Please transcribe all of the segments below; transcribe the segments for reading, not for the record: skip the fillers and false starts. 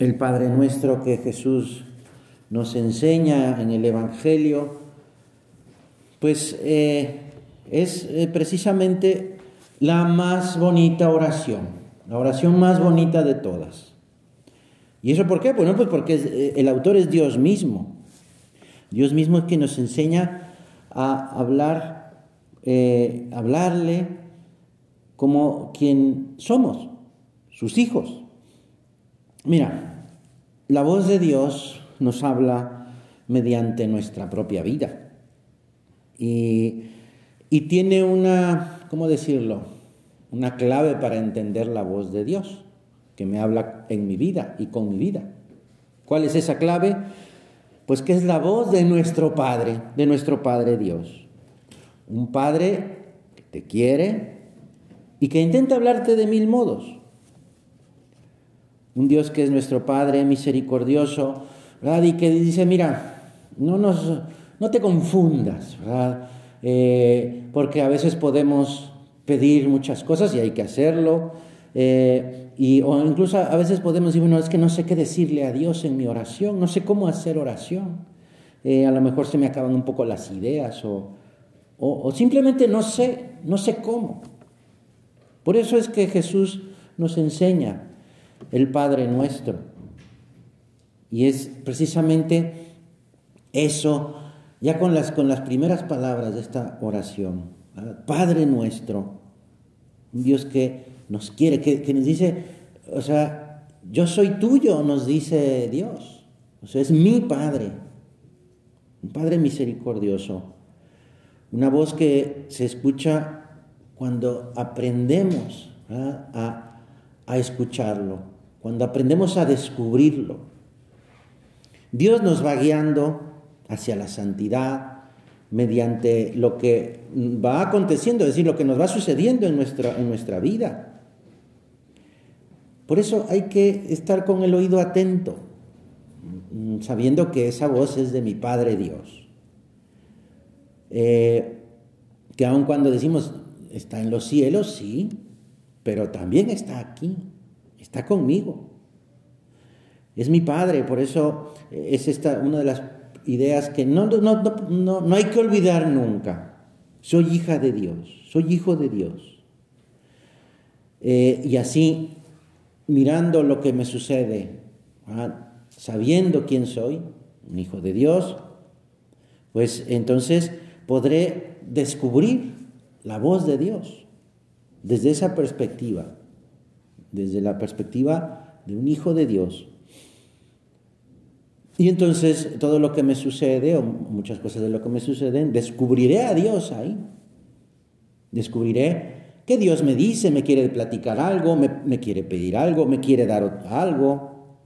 El Padre Nuestro que Jesús nos enseña en el Evangelio, pues es precisamente la más bonita oración, la oración más bonita de todas. ¿Y eso por qué? Bueno, pues porque el autor es Dios mismo. Dios mismo es quien nos enseña a hablar, hablarle como quien somos, sus hijos. Mira, la voz de Dios nos habla mediante nuestra propia vida. Y tiene una, ¿cómo decirlo? Una clave para entender la voz de Dios, que me habla en mi vida y con mi vida. ¿Cuál es esa clave? Pues que es la voz de nuestro Padre Dios. Un Padre que te quiere y que intenta hablarte de mil modos. Un Dios que es nuestro Padre misericordioso, ¿verdad? Y que dice, mira, no te confundas, ¿verdad? Porque a veces podemos pedir muchas cosas y hay que hacerlo. O incluso a veces podemos decir, bueno, es que no sé qué decirle a Dios en mi oración, no sé cómo hacer oración, a lo mejor se me acaban un poco las ideas o simplemente no sé cómo. Por eso es que Jesús nos enseña el Padre Nuestro, y es precisamente eso, ya con las primeras palabras de esta oración, ¿verdad? Padre Nuestro, un Dios que nos quiere, que nos dice, o sea, yo soy tuyo, nos dice Dios. O sea, es mi Padre, un Padre misericordioso. Una voz que se escucha cuando aprendemos a escucharlo, cuando aprendemos a descubrirlo. Dios nos va guiando hacia la santidad, mediante lo que va aconteciendo, es decir, lo que nos va sucediendo en nuestra vida. Por eso hay que estar con el oído atento, sabiendo que esa voz es de mi Padre Dios. Que aun cuando decimos, está en los cielos, sí, pero también está aquí, está conmigo. Es mi Padre, por eso es esta una de las ideas que no hay que olvidar nunca. Soy hija de Dios, soy hijo de Dios. Y así, mirando lo que me sucede, ¿verdad? Sabiendo quién soy, un hijo de Dios, pues entonces podré descubrir la voz de Dios desde esa perspectiva, desde la perspectiva de un hijo de Dios. Y entonces todo lo que me sucede, o muchas cosas de lo que me suceden, descubriré a Dios ahí. Descubriré que Dios me dice, me quiere platicar algo, me quiere pedir algo, me quiere dar algo.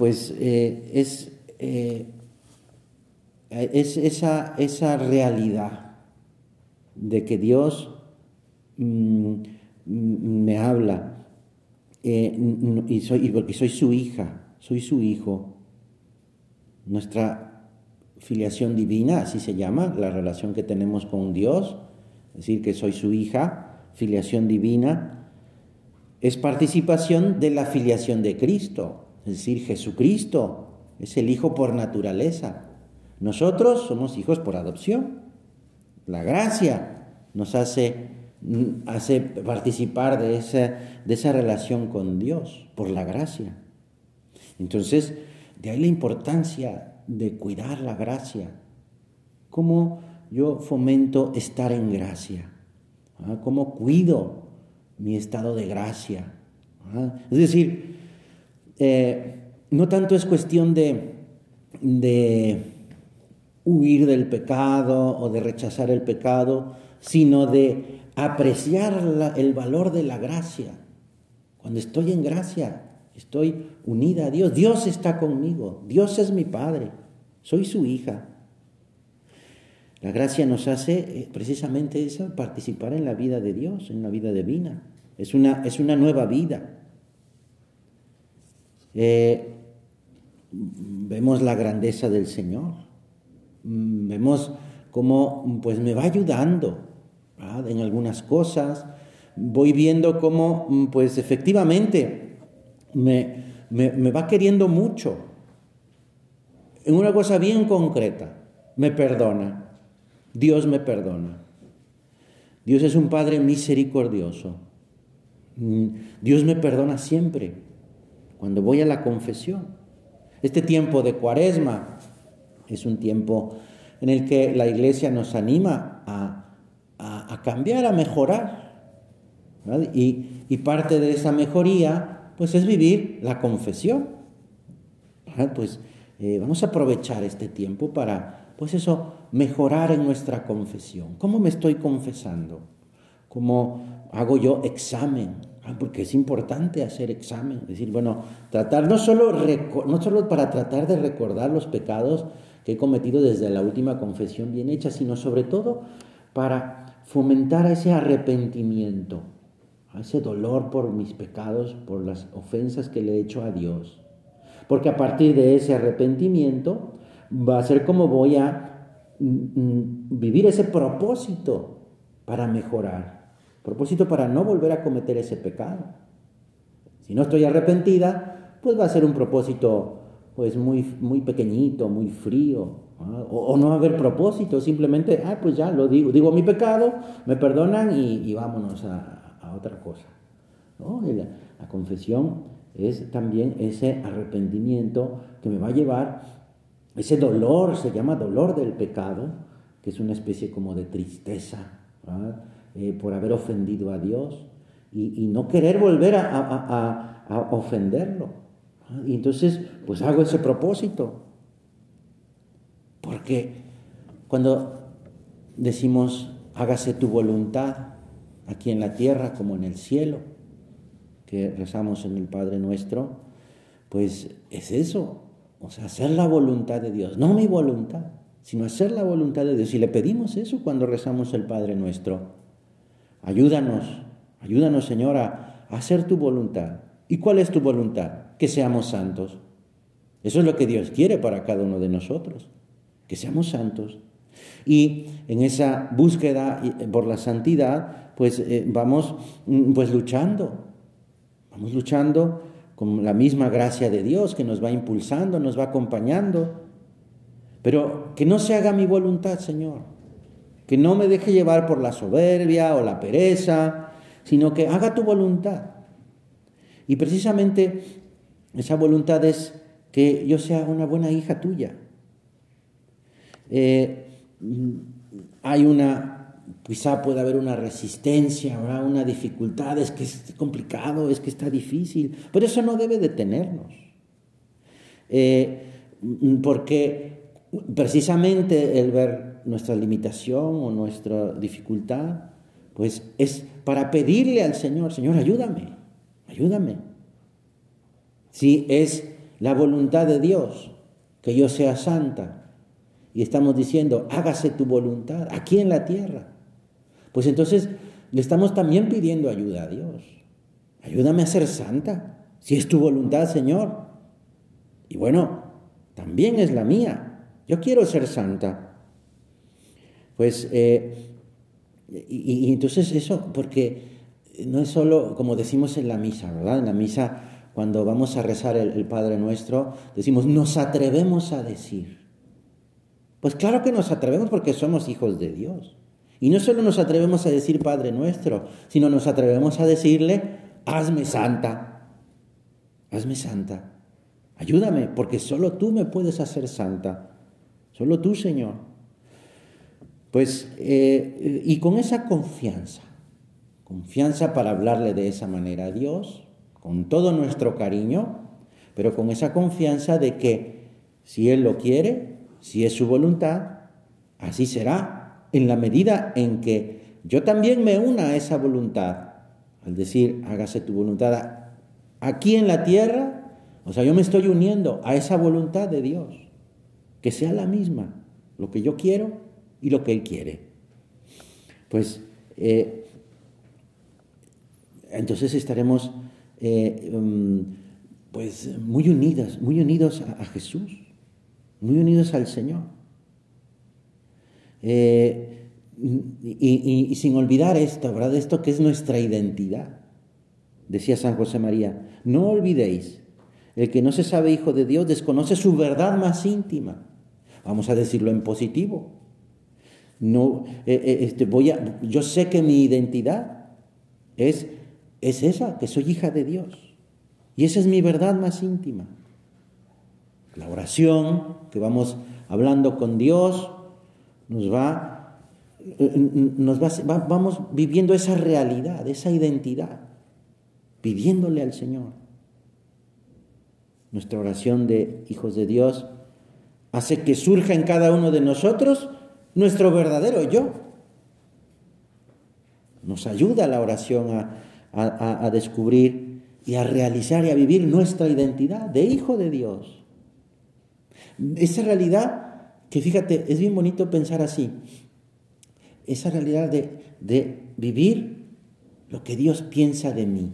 Es esa realidad de que Dios me habla. Porque soy su hija, soy su hijo. Nuestra filiación divina, así se llama, la relación que tenemos con Dios, es decir, que soy su hija, filiación divina, es participación de la filiación de Cristo, es decir, Jesucristo es el hijo por naturaleza. Nosotros somos hijos por adopción. La gracia nos hace participar de esa relación con Dios, por la gracia. Entonces, de ahí la importancia de cuidar la gracia. ¿Cómo yo fomento estar en gracia? ¿Cómo cuido mi estado de gracia? Es decir, no tanto es cuestión de huir del pecado o de rechazar el pecado, sino de apreciar el valor de la gracia. Cuando estoy en gracia, estoy unida a Dios. Dios está conmigo. Dios es mi Padre. Soy su hija. La gracia nos hace precisamente eso, participar en la vida de Dios, en la vida divina. Es una nueva vida. Vemos la grandeza del Señor. Vemos cómo pues, me va ayudando, ¿verdad? En algunas cosas, voy viendo cómo, pues efectivamente, me va queriendo mucho. En una cosa bien concreta, me perdona. Dios me perdona. Dios es un Padre misericordioso. Dios me perdona siempre, cuando voy a la confesión. Este tiempo de Cuaresma es un tiempo en el que la Iglesia nos anima a cambiar, a mejorar, ¿vale? Y parte de esa mejoría, pues, es vivir la confesión, ¿vale? Pues vamos a aprovechar este tiempo para, pues eso, mejorar en nuestra confesión. ¿Cómo me estoy confesando? ¿Cómo hago yo examen? Porque es importante hacer examen. Es decir, bueno, tratar no solo para tratar de recordar los pecados que he cometido desde la última confesión bien hecha, sino sobre todo para fomentar ese arrepentimiento, ese dolor por mis pecados, por las ofensas que le he hecho a Dios. Porque a partir de ese arrepentimiento va a ser como voy a vivir ese propósito para mejorar, propósito para no volver a cometer ese pecado. Si no estoy arrepentida, pues va a ser un propósito, pues, muy pequeñito, muy frío, ¿no? O no va a haber propósito, simplemente, pues ya lo digo mi pecado, me perdonan y vámonos a otra cosa, ¿no? La confesión es también ese arrepentimiento que me va a llevar, ese dolor, se llama dolor del pecado, que es una especie como de tristeza, ¿no? Por haber ofendido a Dios y no querer volver a ofenderlo. Y entonces, pues hago ese propósito. Porque cuando decimos, hágase tu voluntad, aquí en la tierra como en el cielo, que rezamos en el Padre Nuestro, pues es eso. O sea, hacer la voluntad de Dios. No mi voluntad, sino hacer la voluntad de Dios. Y le pedimos eso cuando rezamos el Padre Nuestro. Ayúdanos, Señor, a hacer tu voluntad. ¿Y cuál es tu voluntad? Que seamos santos. Eso es lo que Dios quiere para cada uno de nosotros, que seamos santos. Y en esa búsqueda por la santidad, pues vamos, pues, luchando con la misma gracia de Dios que nos va impulsando, nos va acompañando. Pero que no se haga mi voluntad, Señor, que no me deje llevar por la soberbia o la pereza, sino que haga tu voluntad. Y precisamente esa voluntad es que yo sea una buena hija tuya. Hay quizá pueda haber una resistencia, habrá una dificultad, es que es complicado, es que está difícil, pero eso no debe detenernos. Porque precisamente el ver nuestra limitación o nuestra dificultad, pues es para pedirle al Señor, Señor, ayúdame. Si es la voluntad de Dios que yo sea santa y estamos diciendo, hágase tu voluntad aquí en la tierra, pues entonces le estamos también pidiendo ayuda a Dios. Ayúdame a ser santa, si es tu voluntad, Señor. Y bueno, también es la mía. Yo quiero ser santa. Pues, y entonces eso, porque no es solo, como decimos en la misa, ¿verdad? En la misa, cuando vamos a rezar el Padre Nuestro, decimos, nos atrevemos a decir. Pues claro que nos atrevemos porque somos hijos de Dios. Y no solo nos atrevemos a decir Padre Nuestro, sino nos atrevemos a decirle, hazme santa. Ayúdame, porque solo tú me puedes hacer santa. Solo tú, Señor. Pues, y con esa confianza para hablarle de esa manera a Dios, con todo nuestro cariño, pero con esa confianza de que si Él lo quiere, si es su voluntad, así será, en la medida en que yo también me una a esa voluntad. Al decir, hágase tu voluntad aquí en la tierra, o sea, yo me estoy uniendo a esa voluntad de Dios, que sea la misma, lo que yo quiero y lo que Él quiere. Pues, entonces estaremos pues muy unidos a Jesús, muy unidos al Señor. Y sin olvidar esto, ¿verdad? Esto que es nuestra identidad. Decía San José María, no olvidéis, el que no se sabe hijo de Dios desconoce su verdad más íntima. Vamos a decirlo en positivo. No, yo sé que mi identidad es esa, que soy hija de Dios. Y esa es mi verdad más íntima. La oración que vamos hablando con Dios vamos viviendo esa realidad, esa identidad, pidiéndole al Señor. Nuestra oración de hijos de Dios hace que surja en cada uno de nosotros nuestro verdadero yo. Nos ayuda la oración a descubrir y a realizar y a vivir nuestra identidad de hijo de Dios. Esa realidad que, fíjate, es bien bonito pensar así. Esa realidad de vivir lo que Dios piensa de mí.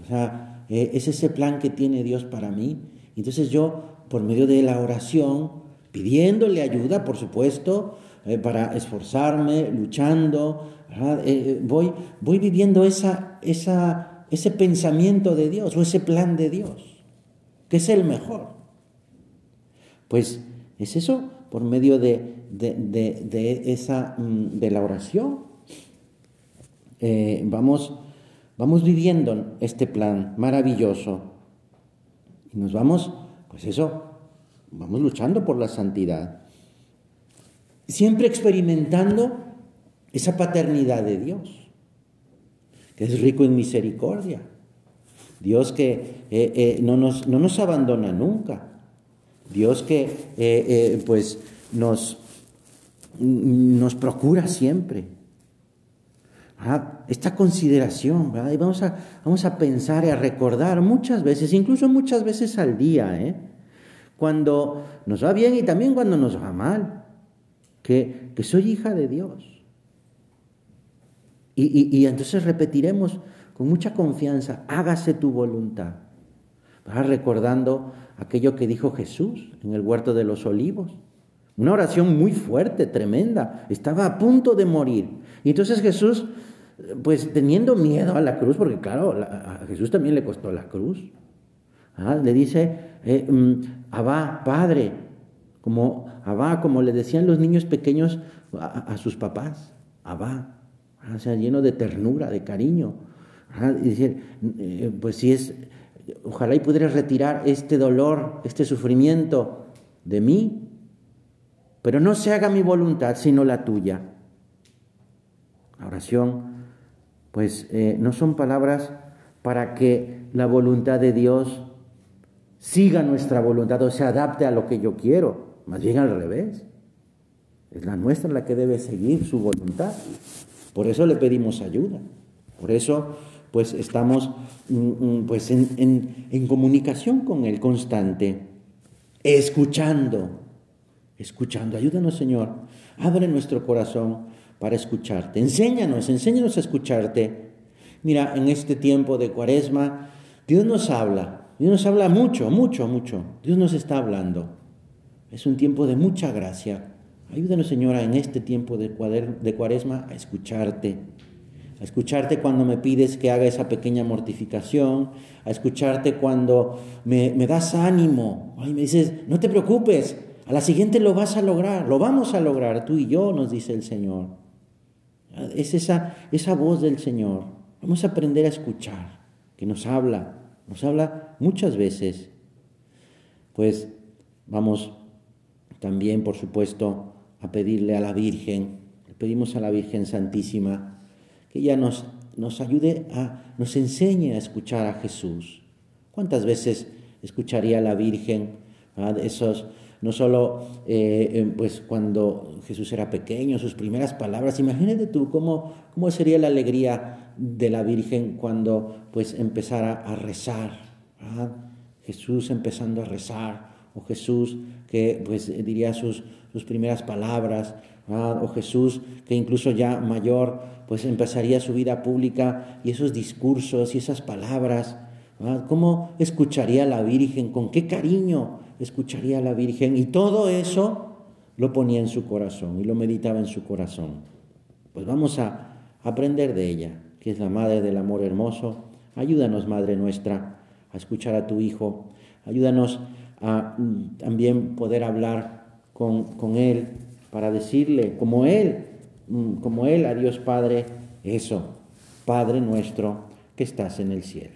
O sea, es ese plan que tiene Dios para mí. Entonces yo, por medio de la oración, pidiéndole ayuda, por supuesto, para esforzarme, luchando, voy viviendo ese pensamiento de Dios o ese plan de Dios, que es el mejor. Pues es eso, por medio de la oración, vamos viviendo este plan maravilloso y nos vamos, pues eso, vamos luchando por la santidad, siempre experimentando esa paternidad de Dios, que es rico en misericordia. Dios que no nos abandona nunca. Dios que pues nos procura siempre. Esta consideración, ¿verdad? Y vamos a pensar y a recordar muchas veces, incluso muchas veces al día, cuando nos va bien y también cuando nos va mal, que soy hija de Dios. Y entonces repetiremos con mucha confianza, hágase tu voluntad, ¿verdad? Recordando aquello que dijo Jesús en el huerto de los olivos. Una oración muy fuerte, tremenda. Estaba a punto de morir. Y entonces Jesús, pues teniendo miedo a la cruz, porque claro, a Jesús también le costó la cruz, le dice, Abba, Padre, como Abba, como le decían los niños pequeños a sus papás, Abba, o sea, lleno de ternura, de cariño. Y dice, pues si es, ojalá y pudieras retirar este dolor, este sufrimiento de mí, pero no se haga mi voluntad, sino la tuya. La oración, pues, no son palabras para que la voluntad de Dios siga nuestra voluntad o se adapte a lo que yo quiero. Más bien al revés. Es la nuestra la que debe seguir su voluntad. Por eso le pedimos ayuda. Por eso, pues, estamos pues, en comunicación con Él constante, escuchando. Ayúdanos, Señor, abre nuestro corazón para escucharte, enséñanos a escucharte. Mira, en este tiempo de Cuaresma, Dios nos habla mucho, mucho, mucho. Dios nos está hablando, es un tiempo de mucha gracia. Ayúdanos, Señora, en este tiempo de Cuaresma a escucharte. A escucharte cuando me pides que haga esa pequeña mortificación, a escucharte cuando me das ánimo, ay, me dices, no te preocupes, a la siguiente lo vas a lograr, lo vamos a lograr, tú y yo, nos dice el Señor. Es esa voz del Señor. Vamos a aprender a escuchar, que nos habla muchas veces. Pues vamos también, por supuesto, a pedirle a la Virgen, le pedimos a la Virgen Santísima, que ella nos ayude, nos enseñe a escuchar a Jesús. ¿Cuántas veces escucharía la Virgen, ¿verdad? Esos, no solo pues cuando Jesús era pequeño, sus primeras palabras? Imagínate tú cómo sería la alegría de la Virgen cuando pues empezara a rezar, ¿verdad? Jesús empezando a rezar, o Jesús que pues diría sus primeras palabras, ¿verdad? O Jesús que incluso ya mayor, pues empezaría su vida pública y esos discursos y esas palabras, ¿verdad? ¿Cómo escucharía a la Virgen? ¿Con qué cariño escucharía a la Virgen? Y todo eso lo ponía en su corazón y lo meditaba en su corazón. Pues vamos a aprender de ella, que es la Madre del Amor Hermoso. Ayúdanos, Madre nuestra, a escuchar a tu Hijo. Ayúdanos a también poder hablar con Él, para decirle, como Él a Dios Padre, eso, Padre nuestro que estás en el cielo.